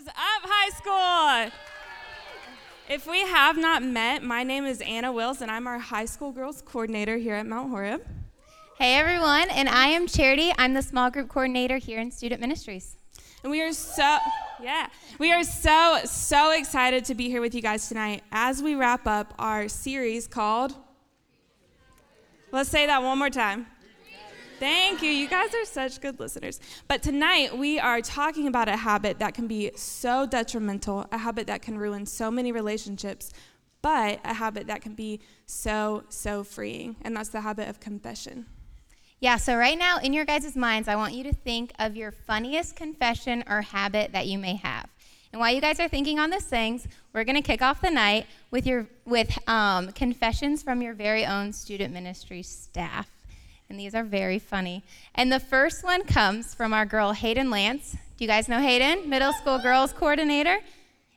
is up, high school? If we have not met, my name is Anna Wills, and I'm our high school girls coordinator here at Mount Horeb. Hey, everyone, and I am Charity. I'm the small group coordinator here in Student Ministries. And we are so excited to be here with you guys tonight as we wrap up our series called, let's say that one more time. Thank you. You guys are such good listeners. But tonight we are talking about a habit that can be so detrimental, a habit that can ruin so many relationships, but a habit that can be so, so freeing. And that's the habit of confession. Yeah, so right now in your guys' minds, I want you to think of your funniest confession or habit that you may have. And while you guys are thinking on these things, we're going to kick off the night with confessions from your very own student ministry staff. And these are very funny. And the first one comes from our girl, Hayden Lance. Do you guys know Hayden? Middle school girls coordinator.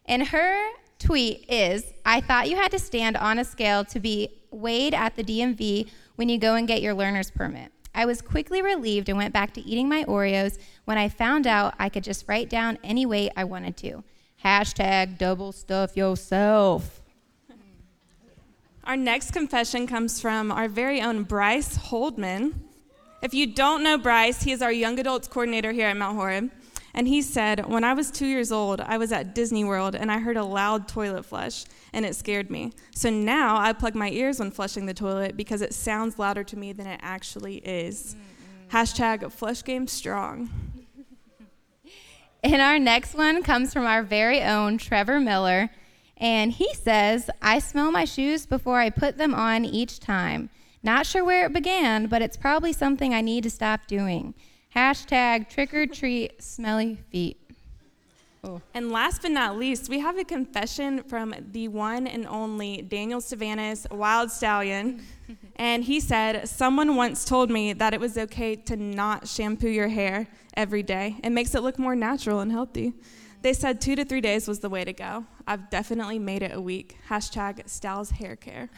And her tweet is, I thought you had to stand on a scale to be weighed at the DMV when you go and get your learner's permit. I was quickly relieved and went back to eating my Oreos when I found out I could just write down any weight I wanted to. Hashtag double stuff yourself. Our next confession comes from our very own Bryce Holdman. If you don't know Bryce, he is our young adults coordinator here at Mount Horeb. And he said, when I was 2 years old, I was at Disney World and I heard a loud toilet flush and it scared me. So now I plug my ears when flushing the toilet because it sounds louder to me than it actually is. Mm-hmm. Hashtag flush game strong. And our next one comes from our very own Trevor Miller. And he says, I smell my shoes before I put them on each time. Not sure where it began, but it's probably something I need to stop doing. Hashtag trick or treat smelly feet. Oh. And last but not least, we have a confession from the one and only Daniel Savannah's wild stallion. And he said, someone once told me that it was okay to not shampoo your hair every day. It makes it look more natural and healthy. They said 2 to 3 days was the way to go. I've definitely made it a week. Hashtag Styles Hair Care.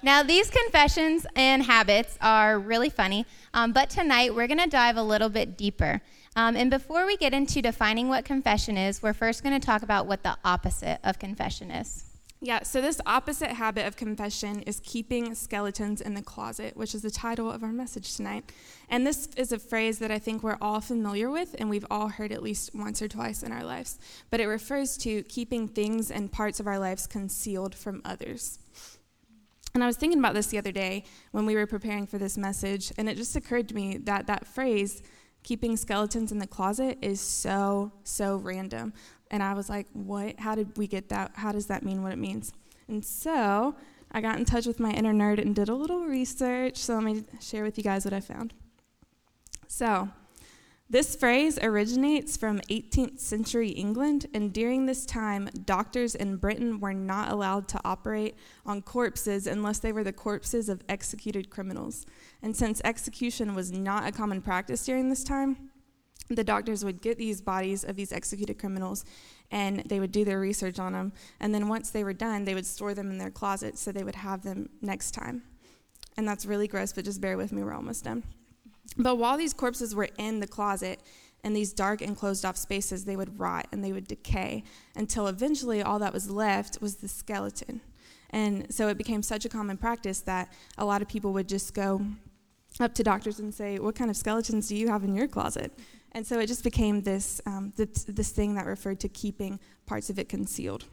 Now, these confessions and habits are really funny, but tonight we're going to dive a little bit deeper. And before we get into defining what confession is, we're first going to talk about what the opposite of confession is. Yeah, so this opposite habit of confession is keeping skeletons in the closet, which is the title of our message tonight. And this is a phrase that I think we're all familiar with, and we've all heard at least once or twice in our lives. But it refers to keeping things and parts of our lives concealed from others. And I was thinking about this the other day when we were preparing for this message, and it just occurred to me that that phrase, keeping skeletons in the closet, is so, so random. And I was like, what? How did we get that? How does that mean what it means? And so I got in touch with my inner nerd and did a little research. So let me share with you guys what I found. So this phrase originates from 18th century England, and during this time, doctors in Britain were not allowed to operate on corpses unless they were the corpses of executed criminals. And since execution was not a common practice during this time, the doctors would get these bodies of these executed criminals and they would do their research on them. And then once they were done, they would store them in their closets so they would have them next time. And that's really gross, but just bear with me, we're almost done. But while these corpses were in the closet, in these dark and closed off spaces, they would rot and they would decay until eventually all that was left was the skeleton. And so it became such a common practice that a lot of people would just go up to doctors and say, what kind of skeletons do you have in your closet? And so it just became this thing that referred to keeping parts of it concealed.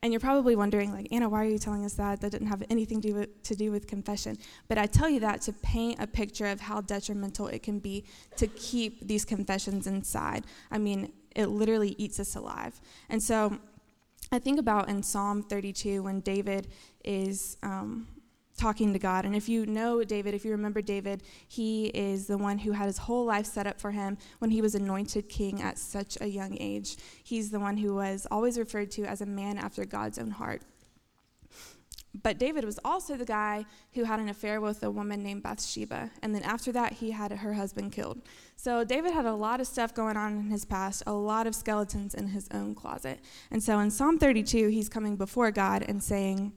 And you're probably wondering, like, Anna, why are you telling us that? That didn't have anything to do with confession. But I tell you that to paint a picture of how detrimental it can be to keep these confessions inside. I mean, it literally eats us alive. And so I think about in Psalm 32 when David is talking to God. And if you know David, if you remember David, he is the one who had his whole life set up for him when he was anointed king at such a young age. He's the one who was always referred to as a man after God's own heart. But David was also the guy who had an affair with a woman named Bathsheba. And then after that, he had her husband killed. So David had a lot of stuff going on in his past, a lot of skeletons in his own closet. And so in Psalm 32, he's coming before God and saying,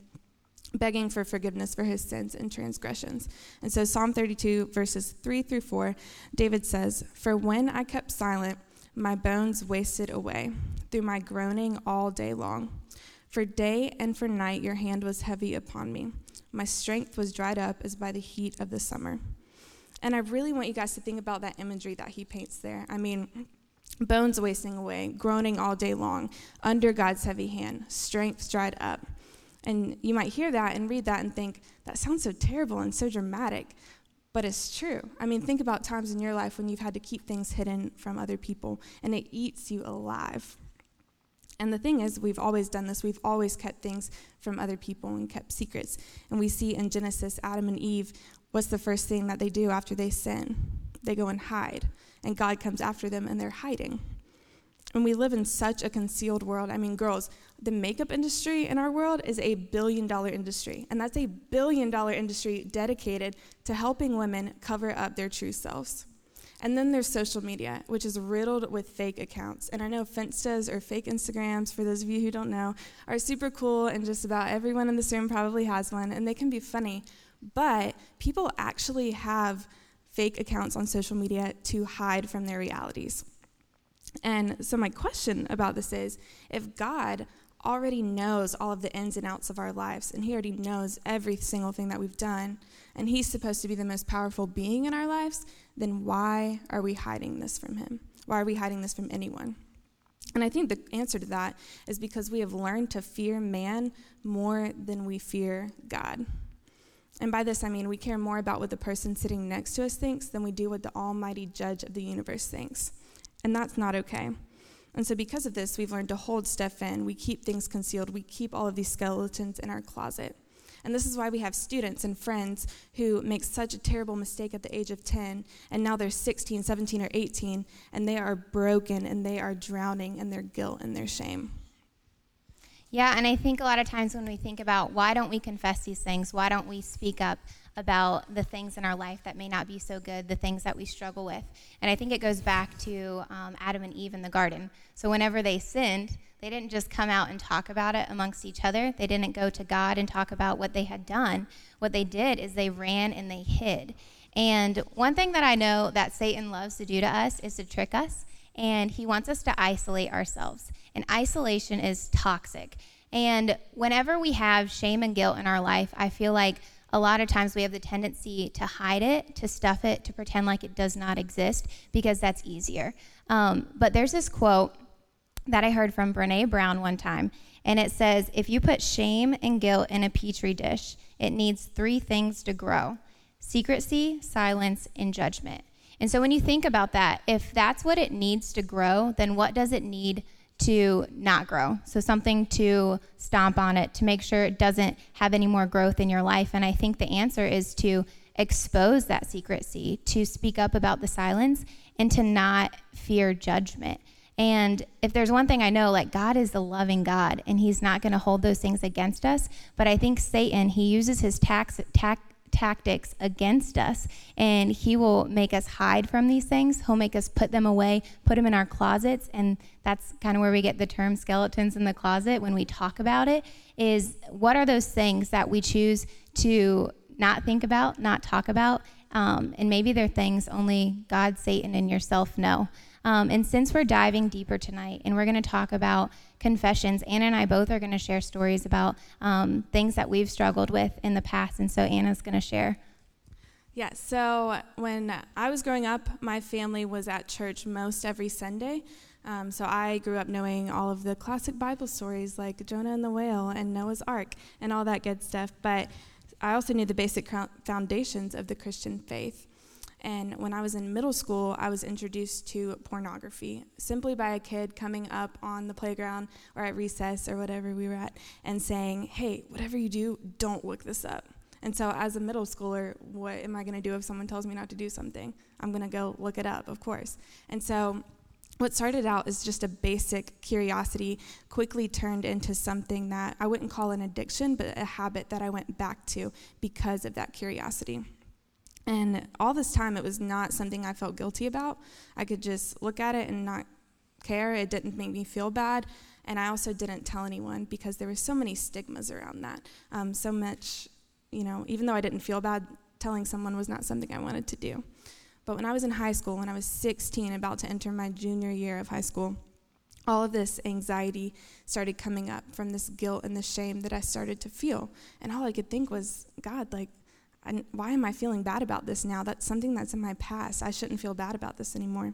begging for forgiveness for his sins and transgressions. And so Psalm 32, verses 3 through 4, David says, "For when I kept silent, my bones wasted away through my groaning all day long. For day and for night your hand was heavy upon me. My strength was dried up as by the heat of the summer." And I really want you guys to think about that imagery that he paints there. I mean, bones wasting away, groaning all day long, under God's heavy hand, strength dried up. And you might hear that and read that and think, that sounds so terrible and so dramatic, but it's true. I mean, think about times in your life when you've had to keep things hidden from other people, and it eats you alive. And the thing is, we've always done this. We've always kept things from other people and kept secrets. And we see in Genesis, Adam and Eve, what's the first thing that they do after they sin? They go and hide, and God comes after them, and they're hiding. And we live in such a concealed world. I mean, girls, the makeup industry in our world is a billion-dollar industry, and that's a billion-dollar industry dedicated to helping women cover up their true selves. And then there's social media, which is riddled with fake accounts. And I know Finstas or fake Instagrams, for those of you who don't know, are super cool, and just about everyone in this room probably has one, and they can be funny. But people actually have fake accounts on social media to hide from their realities. And so my question about this is, if God already knows all of the ins and outs of our lives, and he already knows every single thing that we've done, and he's supposed to be the most powerful being in our lives, then why are we hiding this from him? Why are we hiding this from anyone? And I think the answer to that is because we have learned to fear man more than we fear God. And by this, I mean we care more about what the person sitting next to us thinks than we do what the almighty judge of the universe thinks. And that's not okay. And so because of this, we've learned to hold stuff in. We keep things concealed. We keep all of these skeletons in our closet. And this is why we have students and friends who make such a terrible mistake at the age of 10, and now they're 16, 17, or 18, and they are broken, and they are drowning in their guilt and their shame. Yeah, and I think a lot of times when we think about why don't we confess these things, why don't we speak up about the things in our life that may not be so good, the things that we struggle with. And I think it goes back to Adam and Eve in the garden. So whenever they sinned, they didn't just come out and talk about it amongst each other. They didn't go to God and talk about what they had done. What they did is they ran and they hid. And one thing that I know that Satan loves to do to us is to trick us. And he wants us to isolate ourselves. And isolation is toxic. And whenever we have shame and guilt in our life, I feel like a lot of times we have the tendency to hide it, to stuff it, to pretend like it does not exist, because that's easier. But there's this quote that I heard from Brené Brown one time, and it says, "If you put shame and guilt in a petri dish, it needs three things to grow: secrecy, silence, and judgment." And so when you think about that, if that's what it needs to grow, then what does it need to not grow? So something to stomp on it, to make sure it doesn't have any more growth in your life. And I think the answer is to expose that secrecy, to speak up about the silence, and to not fear judgment. And if there's one thing I know, like, God is the loving God, and he's not going to hold those things against us. But I think Satan, he uses his tactics against us, and he will make us hide from these things. He'll make us put them away, put them in our closets, and that's kind of where we get the term skeletons in the closet when we talk about it, is what are those things that we choose to not think about, not talk about, and maybe they're things only God, Satan, and yourself know. And since we're diving deeper tonight, and we're going to talk about confessions, Anna and I both are going to share stories about things that we've struggled with in the past, and so Anna's going to share. Yeah, so when I was growing up, my family was at church most every Sunday, so I grew up knowing all of the classic Bible stories like Jonah and the whale and Noah's Ark and all that good stuff, but I also knew the basic foundations of the Christian faith. And when I was in middle school, I was introduced to pornography simply by a kid coming up on the playground or at recess or whatever we were at and saying, "Hey, whatever you do, don't look this up." And so as a middle schooler, what am I going to do if someone tells me not to do something? I'm going to go look it up, of course. And so what started out as just a basic curiosity quickly turned into something that I wouldn't call an addiction, but a habit that I went back to because of that curiosity. And all this time, it was not something I felt guilty about. I could just look at it and not care. It didn't make me feel bad. And I also didn't tell anyone because there were so many stigmas around that. So much, you know, even though I didn't feel bad, telling someone was not something I wanted to do. But when I was in high school, when I was 16, about to enter my junior year of high school, all of this anxiety started coming up from this guilt and the shame that I started to feel. And all I could think was, God, like, why am I feeling bad about this now? That's something that's in my past. I shouldn't feel bad about this anymore.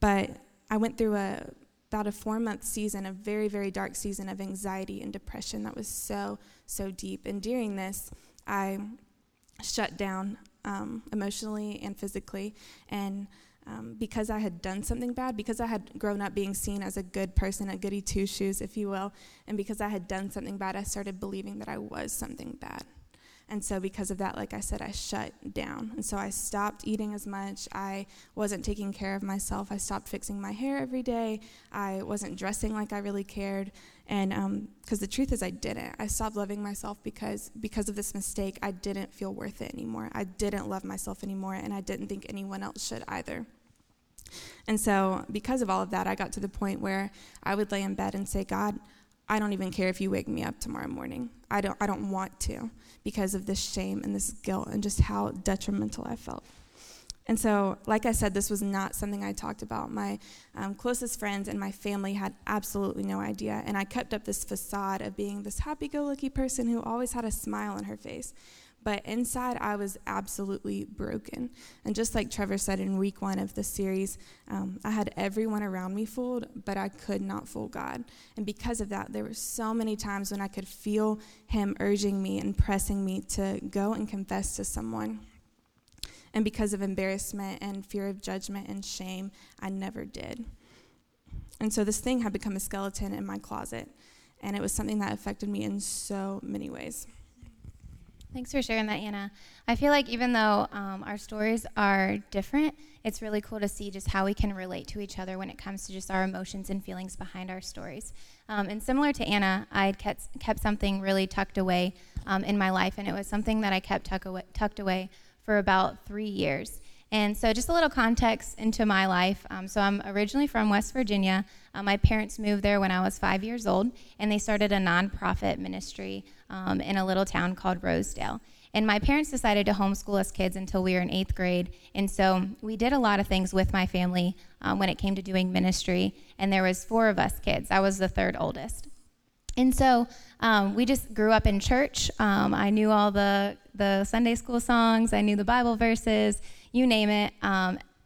But I went through about a 4-month season, a very, very dark season of anxiety and depression that was so, so deep. And during this, I shut down emotionally and physically. And because I had done something bad, because I had grown up being seen as a good person, a goody two-shoes, if you will, and because I had done something bad, I started believing that I was something bad. And so because of that, like I said, I shut down. And so I stopped eating as much. I wasn't taking care of myself. I stopped fixing my hair every day. I wasn't dressing like I really cared. And because the truth is I didn't. I stopped loving myself because of this mistake, I didn't feel worth it anymore. I didn't love myself anymore, and I didn't think anyone else should either. And so because of all of that, I got to the point where I would lay in bed and say, God, I don't even care if you wake me up tomorrow morning. I don't want to, because of this shame and this guilt and just how detrimental I felt. And so, like I said, this was not something I talked about. My closest friends and my family had absolutely no idea, and I kept up this facade of being this happy-go-lucky person who always had a smile on her face. But inside, I was absolutely broken. And just like Trevor said in week 1 of the series, I had everyone around me fooled, but I could not fool God. And because of that, there were so many times when I could feel him urging me and pressing me to go and confess to someone. And because of embarrassment and fear of judgment and shame, I never did. And so this thing had become a skeleton in my closet, and it was something that affected me in so many ways. Thanks for sharing that, Anna. I feel like even though our stories are different, it's really cool to see just how we can relate to each other when it comes to just our emotions and feelings behind our stories. And similar to Anna, I had kept something really tucked away in my life, and it was something that I kept tucked away for about 3 years. And so just a little context into my life. So I'm originally from West Virginia. My parents moved there when I was 5 years old, and they started a nonprofit ministry in a little town called Rosedale. And my parents decided to homeschool us kids until we were in 8th grade. And so we did a lot of things with my family when it came to doing ministry. And there was 4 of us kids. I was the 3rd oldest. And so we just grew up in church. I knew all the Sunday school songs. I knew the Bible verses. You name it,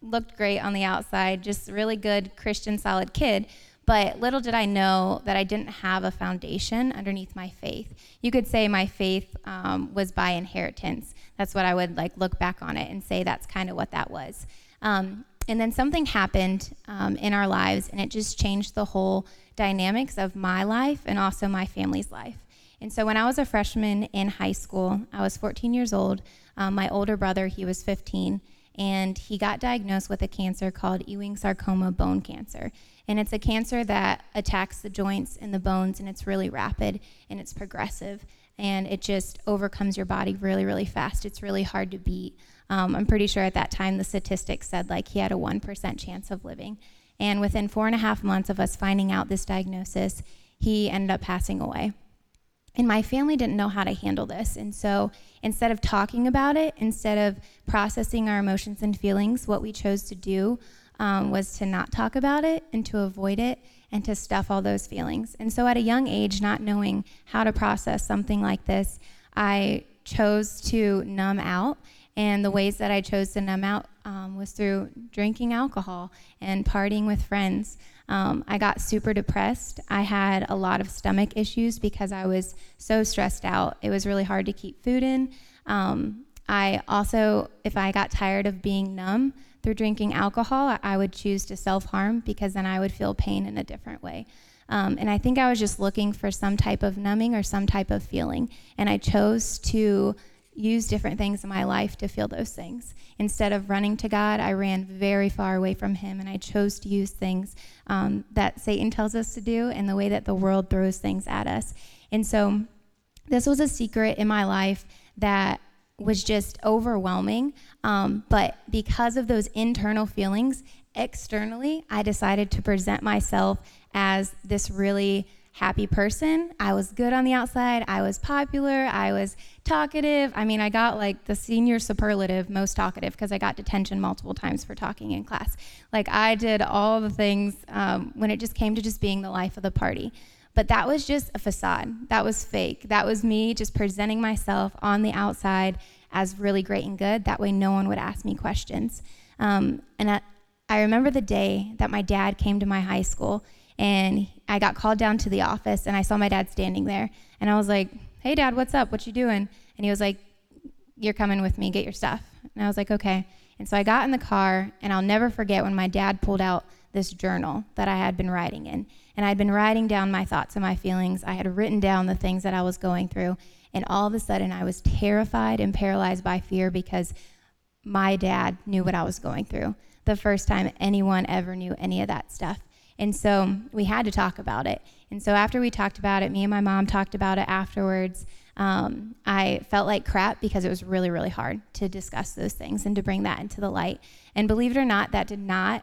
looked great on the outside, just really good Christian solid kid, but little did I know that I didn't have a foundation underneath my faith. You could say my faith was by inheritance. That's what I would look back on it and say that's kind of what that was. And then something happened in our lives, and it just changed the whole dynamics of my life and also my family's life. And so when I was a freshman in high school, I was 14 years old. My older brother, he was 15, and he got diagnosed with a cancer called Ewing sarcoma bone cancer. And it's a cancer that attacks the joints and the bones, and it's really rapid, and it's progressive, and it just overcomes your body really, really fast. It's really hard to beat. I'm pretty sure at that time the statistics said he had a 1% chance of living. And within 4.5 months of us finding out this diagnosis, he ended up passing away. And my family didn't know how to handle this. And so instead of talking about it, instead of processing our emotions and feelings, what we chose to do was to not talk about it and to avoid it and to stuff all those feelings. And so at a young age, not knowing how to process something like this, I chose to numb out. And the ways that I chose to numb out was through drinking alcohol and partying with friends. I got super depressed. I had a lot of stomach issues because I was so stressed out. It was really hard to keep food in. I also, if I got tired of being numb through drinking alcohol, I would choose to self-harm because then I would feel pain in a different way. And I think I was just looking for some type of numbing or some type of feeling, and I chose to use different things in my life to feel those things. Instead of running to God, I ran very far away from him, and I chose to use things that Satan tells us to do and the way that the world throws things at us. And so this was a secret in my life that was just overwhelming. But because of those internal feelings, externally, I decided to present myself as this really happy person. I was good on the outside. I was popular. I was talkative. I mean, I got like the senior superlative, most talkative, because I got detention multiple times for talking in class. Like I did all the things when it just came to just being the life of the party. But that was just a facade. That was fake. That was me just presenting myself on the outside as really great and good. That way no one would ask me questions. And I remember the day that my dad came to my high school, and I got called down to the office, and I saw my dad standing there, and I was like, hey dad, what's up, what you doing? And he was like, you're coming with me, get your stuff. And I was like, okay. And so I got in the car, and I'll never forget when my dad pulled out this journal that I had been writing in, and I'd been writing down my thoughts and my feelings. I had written down the things that I was going through, and all of a sudden I was terrified and paralyzed by fear because my dad knew what I was going through. The first time anyone ever knew any of that stuff. And so we had to talk about it. And so after we talked about it, me and my mom talked about it afterwards. I felt like crap because it was really, really hard to discuss those things and to bring that into the light. And believe it or not, that did not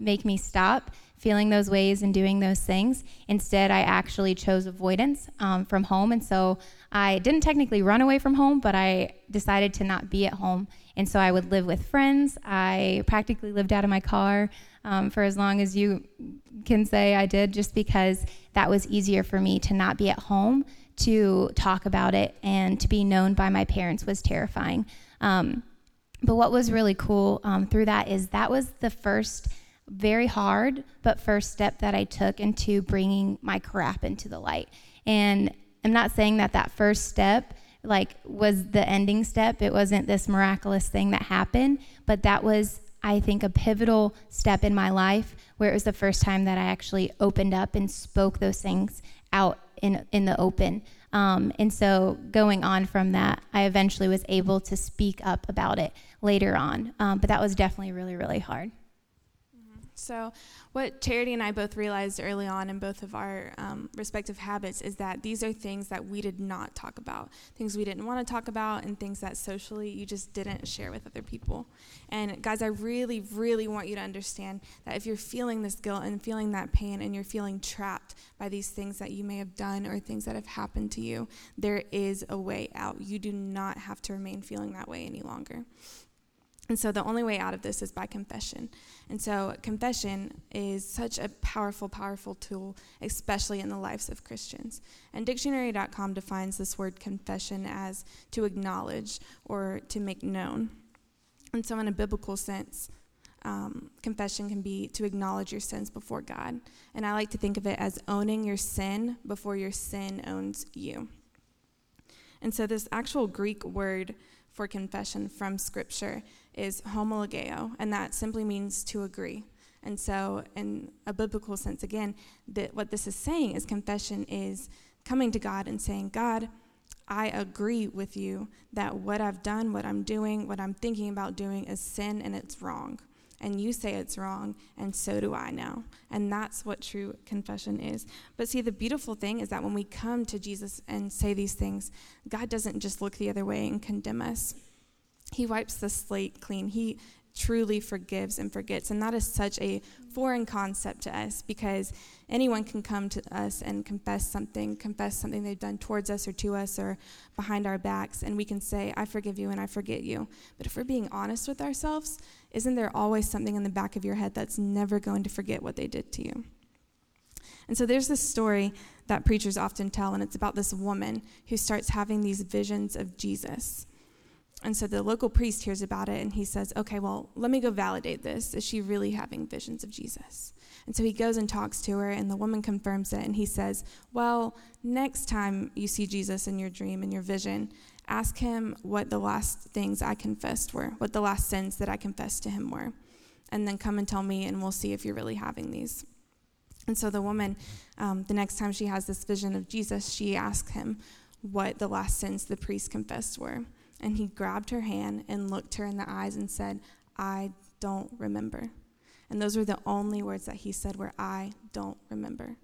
make me stop feeling those ways and doing those things. Instead, I actually chose avoidance from home. And so I didn't technically run away from home, but I decided to not be at home. And so I would live with friends. I practically lived out of my car for as long as you can say I did, just because that was easier for me to not be at home, to talk about it, and to be known by my parents was terrifying. But what was really cool through that is that was the first very hard, but first step that I took into bringing my crap into the light. And I'm not saying that that first step like was the ending step. It wasn't this miraculous thing that happened, but that was, I think, a pivotal step in my life where it was the first time that I actually opened up and spoke those things out in the open. And so going on from that, I eventually was able to speak up about it later on. But that was definitely really, really hard. So what Charity and I both realized early on in both of our respective habits is that these are things that we did not talk about, things we didn't want to talk about, and things that socially you just didn't share with other people. And guys, I really, really want you to understand that if you're feeling this guilt and feeling that pain and you're feeling trapped by these things that you may have done or things that have happened to you, there is a way out. You do not have to remain feeling that way any longer. And so the only way out of this is by confession. And so confession is such a powerful, powerful tool, especially in the lives of Christians. And dictionary.com defines this word confession as to acknowledge or to make known. And so in a biblical sense, confession can be to acknowledge your sins before God. And I like to think of it as owning your sin before your sin owns you. And so this actual Greek word for confession from Scripture is homologeo, and that simply means to agree. And so in a biblical sense, again, that what this is saying is confession is coming to God and saying, God, I agree with you that what I've done, what I'm doing, what I'm thinking about doing is sin and it's wrong. And you say it's wrong, and so do I now. And that's what true confession is. But see, the beautiful thing is that when we come to Jesus and say these things, God doesn't just look the other way and condemn us. He wipes the slate clean. He truly forgives and forgets. And that is such a foreign concept to us, because anyone can come to us and confess something they've done towards us or to us or behind our backs, and we can say, I forgive you and I forget you. But if we're being honest with ourselves, isn't there always something in the back of your head that's never going to forget what they did to you? And so there's this story that preachers often tell, and it's about this woman who starts having these visions of Jesus. And so the local priest hears about it, and he says, okay, well, let me go validate this. Is she really having visions of Jesus? And so he goes and talks to her, and the woman confirms it, and he says, well, next time you see Jesus in your dream, in your vision, ask him what the last things I confessed were, what the last sins that I confessed to him were, and then come and tell me, and we'll see if you're really having these. And so the woman, the next time she has this vision of Jesus, she asks him what the last sins the priest confessed were. And he grabbed her hand and looked her in the eyes and said, I don't remember. And those were the only words that he said were, I don't remember.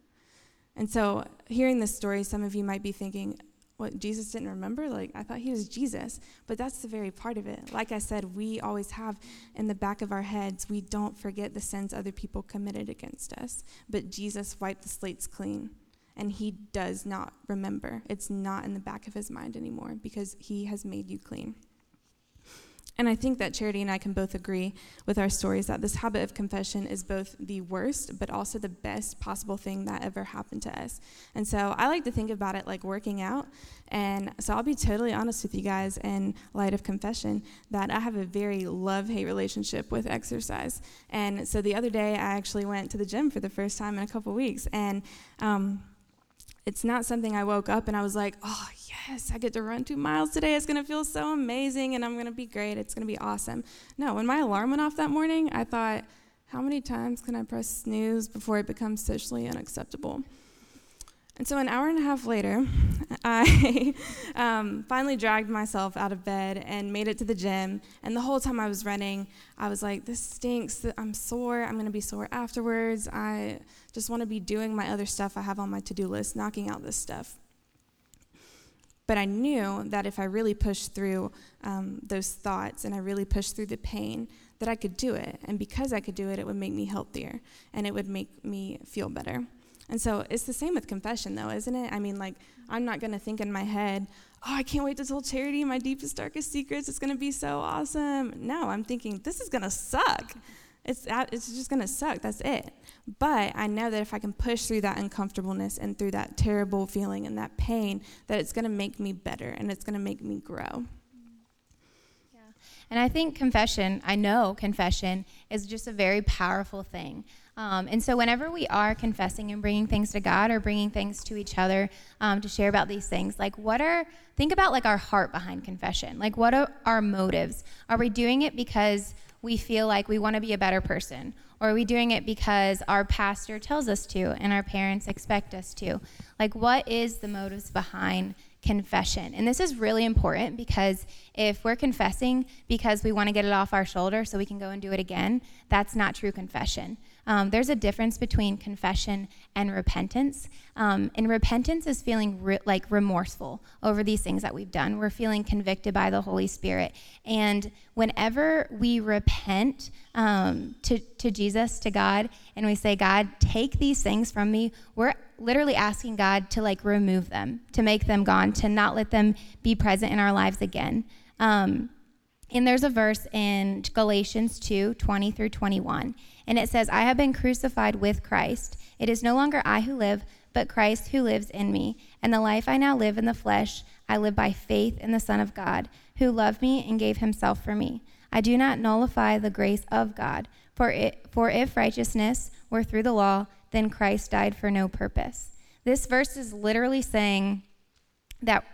And so hearing this story, some of you might be thinking, what, Jesus didn't remember? Like, I thought he was Jesus, but that's the very part of it. Like I said, we always have in the back of our heads, we don't forget the sins other people committed against us, but Jesus wiped the slates clean, and he does not remember. It's not in the back of his mind anymore because he has made you clean. And I think that Charity and I can both agree with our stories that this habit of confession is both the worst, but also the best possible thing that ever happened to us. And so I like to think about it like working out. And so I'll be totally honest with you guys in light of confession that I have a very love-hate relationship with exercise. And so the other day I actually went to the gym for the first time in a couple weeks. And it's not something I woke up and I was like, oh, yes, I get to run 2 miles today. It's going to feel so amazing, and I'm going to be great. It's going to be awesome. No, when my alarm went off that morning, I thought, how many times can I press snooze before it becomes socially unacceptable? And so an hour and a half later, I finally dragged myself out of bed and made it to the gym. And the whole time I was running, I was like, this stinks. I'm sore. I'm going to be sore afterwards. I just want to be doing my other stuff I have on my to-do list, knocking out this stuff. But I knew that if I really pushed through those thoughts and I really pushed through the pain, that I could do it. And because I could do it, it would make me healthier and it would make me feel better. And so it's the same with confession, though, isn't it? I mean, like, I'm not going to think in my head, oh, I can't wait to tell Charity my deepest, darkest secrets. It's going to be so awesome. No, I'm thinking, this is going to suck. It's just going to suck. That's it. But I know that if I can push through that uncomfortableness and through that terrible feeling and that pain, that it's going to make me better and it's going to make me grow. Yeah. And I think confession is just a very powerful thing. And so whenever we are confessing and bringing things to God or bringing things to each other to share about these things, like think about like our heart behind confession. Like, what are our motives? Are we doing it because we feel like we want to be a better person? Or are we doing it because our pastor tells us to and our parents expect us to? Like, what is the motives behind confession? And this is really important because if we're confessing because we want to get it off our shoulder so we can go and do it again, that's not true confession. There's a difference between confession and repentance. And repentance is feeling remorseful over these things that we've done. We're feeling convicted by the Holy Spirit. And whenever we repent to Jesus, to God, and we say, God, take these things from me, we're literally asking God to remove them, to make them gone, to not let them be present in our lives again. And there's a verse in Galatians 2:20 through 21. And it says, I have been crucified with Christ. It is no longer I who live, but Christ who lives in me. And the life I now live in the flesh, I live by faith in the Son of God, who loved me and gave himself for me. I do not nullify the grace of God, for if righteousness were through the law, then Christ died for no purpose. This verse is literally saying that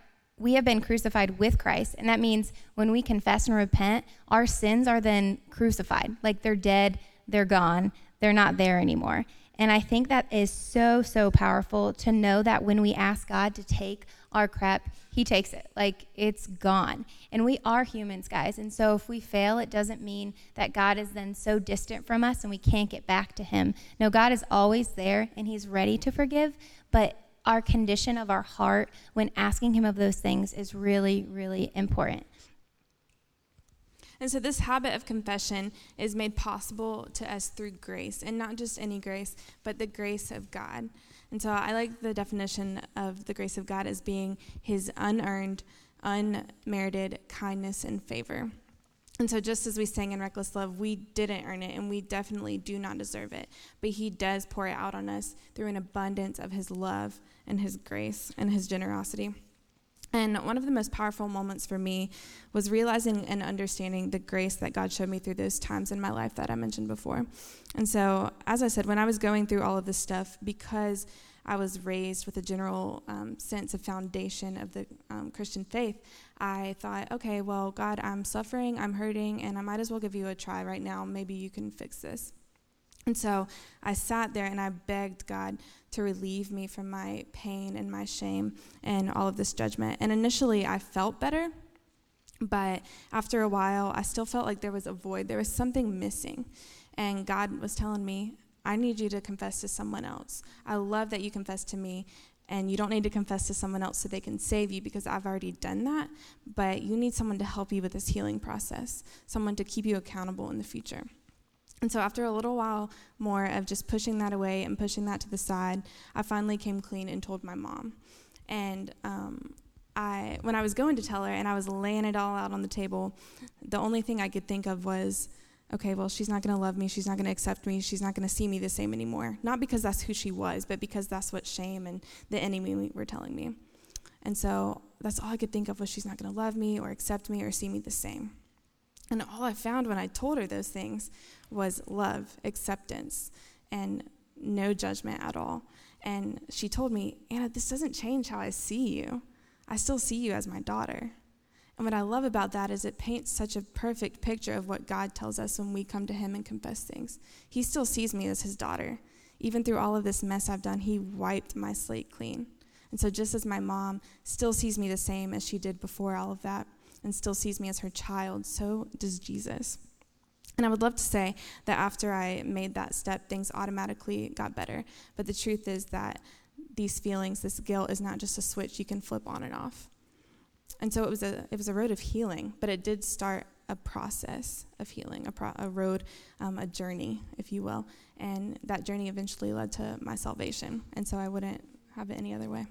we have been crucified with Christ, and that means when we confess and repent, our sins are then crucified. Like, they're dead, they're gone, they're not there anymore. And I think that is so, so powerful to know that when we ask God to take our crap, he takes it. Like, it's gone. And we are humans, guys. And so if we fail, it doesn't mean that God is then so distant from us and we can't get back to him. No, God is always there and he's ready to forgive, but our condition of our heart when asking him of those things is really, really important. And so this habit of confession is made possible to us through grace, and not just any grace, but the grace of God. And so I like the definition of the grace of God as being his unearned, unmerited kindness and favor. And so just as we sang in Reckless Love, we didn't earn it, and we definitely do not deserve it. But he does pour it out on us through an abundance of his love and his grace and his generosity. And one of the most powerful moments for me was realizing and understanding the grace that God showed me through those times in my life that I mentioned before. And so, as I said, when I was going through all of this stuff, because I was raised with a general sense of foundation of the Christian faith, I thought, okay, well, God, I'm suffering, I'm hurting, and I might as well give you a try right now. Maybe you can fix this. And so I sat there and I begged God to relieve me from my pain and my shame and all of this judgment. And initially I felt better, but after a while I still felt like there was a void. There was something missing. And God was telling me, I need you to confess to someone else. I love that you confessed to me. And you don't need to confess to someone else so they can save you, because I've already done that. But you need someone to help you with this healing process, someone to keep you accountable in the future. And so after a little while more of just pushing that away and pushing that to the side, I finally came clean and told my mom. And when I was going to tell her and I was laying it all out on the table, the only thing I could think of was, okay, well, she's not going to love me. She's not going to accept me. She's not going to see me the same anymore. Not because that's who she was, but because that's what shame and the enemy were telling me. And so that's all I could think of was she's not going to love me or accept me or see me the same. And all I found when I told her those things was love, acceptance, and no judgment at all. And she told me, Anna, this doesn't change how I see you. I still see you as my daughter. And what I love about that is it paints such a perfect picture of what God tells us when we come to him and confess things. He still sees me as his daughter. Even through all of this mess I've done, he wiped my slate clean. And so just as my mom still sees me the same as she did before all of that, and still sees me as her child, so does Jesus. And I would love to say that after I made that step, things automatically got better. But the truth is that these feelings, this guilt, is not just a switch you can flip on and off. And so it was a road of healing, but it did start a process of healing, a journey, if you will. And that journey eventually led to my salvation. And so I wouldn't have it any other way.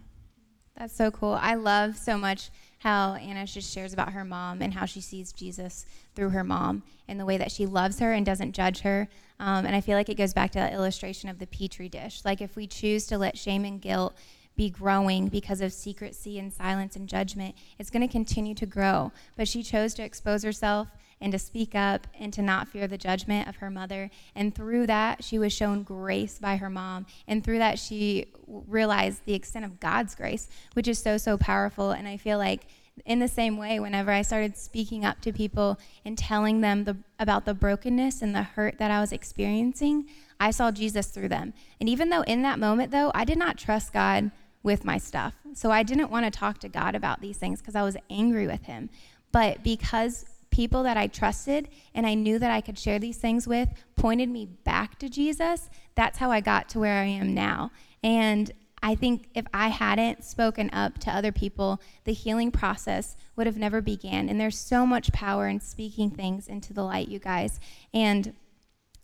That's so cool. I love so much how Anna just shares about her mom and how she sees Jesus through her mom and the way that she loves her and doesn't judge her. And I feel like it goes back to that illustration of the Petri dish. Like if we choose to let shame and guilt be growing because of secrecy and silence and judgment, it's going to continue to grow. But she chose to expose herself and to speak up and to not fear the judgment of her mother. And through that, she was shown grace by her mom. And through that, she realized the extent of God's grace, which is so, so powerful. And I feel like in the same way, whenever I started speaking up to people and telling them about the brokenness and the hurt that I was experiencing, I saw Jesus through them. And even though in that moment, though, I did not trust God with my stuff. So I didn't want to talk to God about these things because I was angry with him. But because people that I trusted and I knew that I could share these things with pointed me back to Jesus, that's how I got to where I am now. And I think if I hadn't spoken up to other people, the healing process would have never began. And there's so much power in speaking things into the light, you guys. And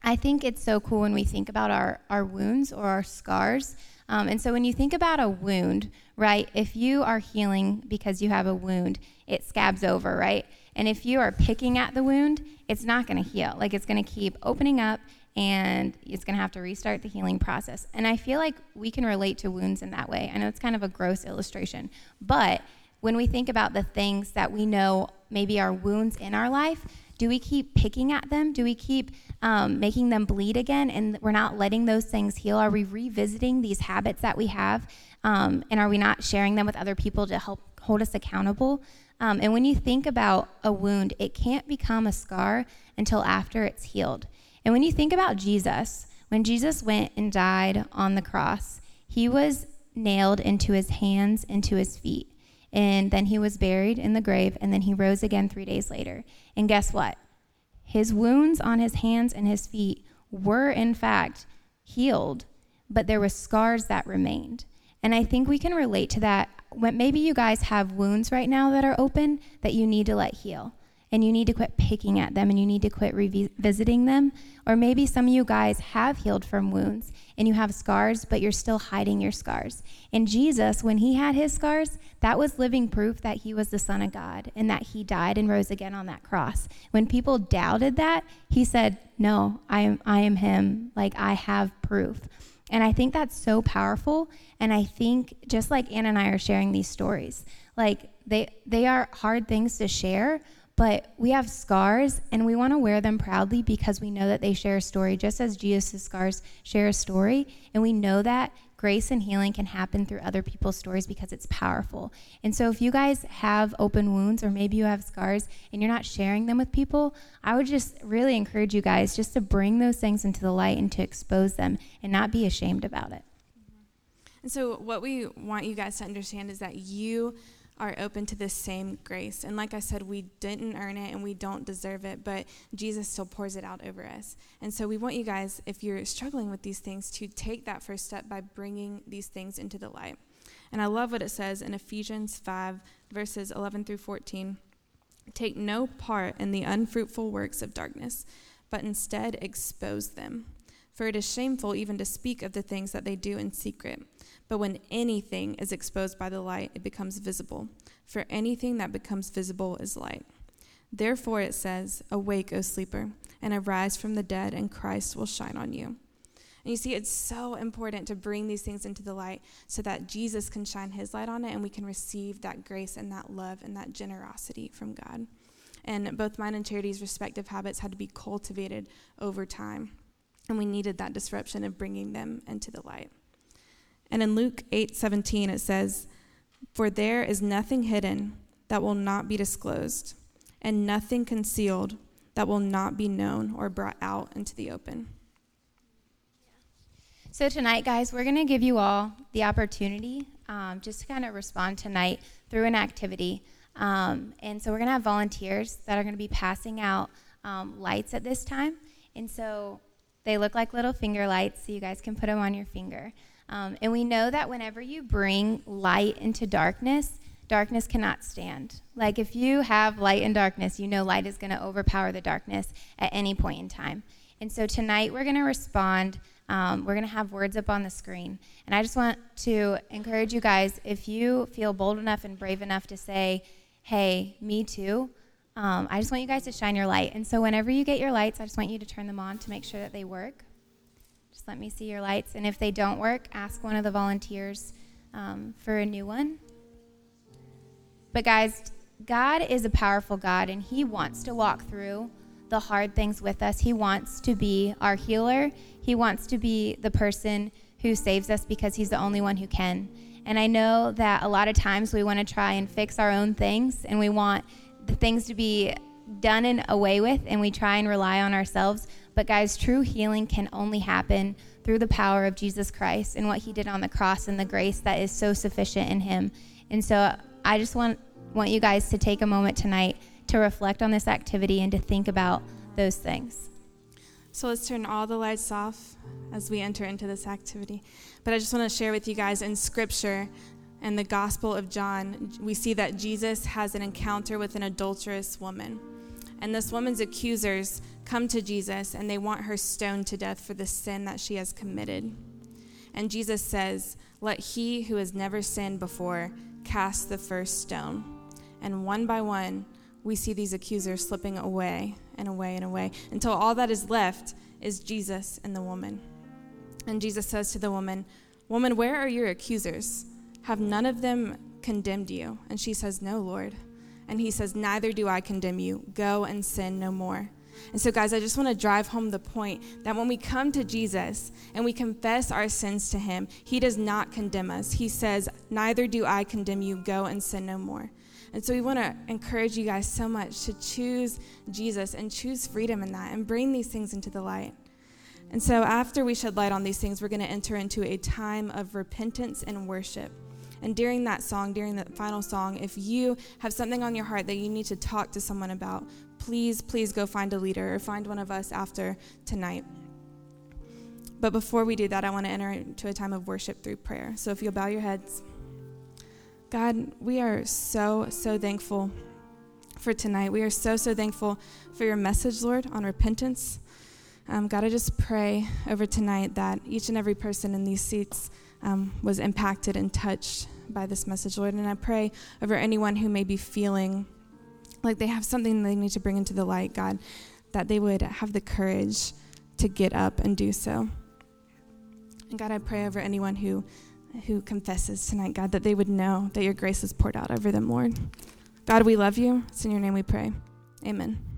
I think it's so cool when we think about our wounds or our scars. And so when you think about a wound, right, if you are healing because you have a wound, it scabs over, right? And if you are picking at the wound, it's not going to heal. Like it's going to keep opening up and it's going to have to restart the healing process. And I feel like we can relate to wounds in that way. I know it's kind of a gross illustration, but when we think about the things that we know maybe are wounds in our life, do we keep picking at them? Do we keep making them bleed again? And we're not letting those things heal? Are we revisiting these habits that we have? And are we not sharing them with other people to help hold us accountable? And when you think about a wound, it can't become a scar until after it's healed. And when you think about Jesus, when Jesus went and died on the cross, he was nailed into his hands, into his feet. And then he was buried in the grave, and then he rose again 3 days later. And guess what? His wounds on his hands and his feet were, in fact, healed, but there were scars that remained. And I think we can relate to that. When maybe you guys have wounds right now that are open that you need to let heal, and you need to quit picking at them, and you need to quit revisiting them. Or maybe some of you guys have healed from wounds and you have scars, but you're still hiding your scars. And Jesus, when he had his scars, that was living proof that he was the Son of God and that he died and rose again on that cross. When people doubted that, he said, no, I am him. Like, I have proof. And I think that's so powerful. And I think just like Anna and I are sharing these stories, like they are hard things to share, but we have scars and we want to wear them proudly because we know that they share a story, just as Jesus' scars share a story. And we know that grace and healing can happen through other people's stories because it's powerful. And so if you guys have open wounds or maybe you have scars and you're not sharing them with people, I would just really encourage you guys just to bring those things into the light and to expose them and not be ashamed about it. And so what we want you guys to understand is that you are open to this same grace. And like I said, we didn't earn it and we don't deserve it, but Jesus still pours it out over us. And so we want you guys, if you're struggling with these things, to take that first step by bringing these things into the light. And I love what it says in Ephesians 5, verses 11 through 14. Take no part in the unfruitful works of darkness, but instead expose them. For it is shameful even to speak of the things that they do in secret. But when anything is exposed by the light, it becomes visible. For anything that becomes visible is light. Therefore it says, awake, O sleeper, and arise from the dead, and Christ will shine on you. And you see, it's so important to bring these things into the light so that Jesus can shine his light on it, and we can receive that grace and that love and that generosity from God. And both mine and Charity's respective habits had to be cultivated over time, and we needed that disruption of bringing them into the light. And in Luke 8:17, it says, for there is nothing hidden that will not be disclosed, and nothing concealed that will not be known or brought out into the open. So tonight, guys, we're going to give you all the opportunity just to kind of respond tonight through an activity. And so we're going to have volunteers that are going to be passing out lights at this time. And so they look like little finger lights, so you guys can put them on your finger. And we know that whenever you bring light into darkness, darkness cannot stand. Like if you have light and darkness, you know light is going to overpower the darkness at any point in time. And so tonight we're going to respond. We're going to have words up on the screen. And I just want to encourage you guys, if you feel bold enough and brave enough to say, hey, me too, I just want you guys to shine your light. And so whenever you get your lights, I just want you to turn them on to make sure that they work. Just let me see your lights. And if they don't work, ask one of the volunteers for a new one. But guys, God is a powerful God, and he wants to walk through the hard things with us. He wants to be our healer. He wants to be the person who saves us because he's the only one who can. And I know that a lot of times we want to try and fix our own things, and we want the things to be done and away with, and we try and rely on ourselves. But guys, true healing can only happen through the power of Jesus Christ and what he did on the cross and the grace that is so sufficient in him. And so I just want you guys to take a moment tonight to reflect on this activity and to think about those things. So let's turn all the lights off as we enter into this activity. But I just want to share with you guys in Scripture and the Gospel of John, we see that Jesus has an encounter with an adulterous woman. And this woman's accusers come to Jesus, and they want her stoned to death for the sin that she has committed. And Jesus says, let he who has never sinned before cast the first stone. And one by one, we see these accusers slipping away and away and away until all that is left is Jesus and the woman. And Jesus says to the woman, woman, where are your accusers? Have none of them condemned you? And she says, no, Lord. And he says, neither do I condemn you. Go and sin no more. And so, guys, I just want to drive home the point that when we come to Jesus and we confess our sins to him, he does not condemn us. He says, neither do I condemn you. Go and sin no more. And so we want to encourage you guys so much to choose Jesus and choose freedom in that and bring these things into the light. And so after we shed light on these things, we're going to enter into a time of repentance and worship. And during that song, during the final song, if you have something on your heart that you need to talk to someone about, please go find a leader or find one of us after tonight. But before we do that, I want to enter into a time of worship through prayer. So if you'll bow your heads. God, we are so thankful for tonight. We are so thankful for your message, Lord, on repentance. God, I just pray over tonight that each and every person in these seats was impacted and touched by this message, Lord. And I pray over anyone who may be feeling like they have something they need to bring into the light, God, that they would have the courage to get up and do so. And God, I pray over anyone who confesses tonight, God, that they would know that your grace is poured out over them, Lord. God, we love you. It's in your name we pray. Amen.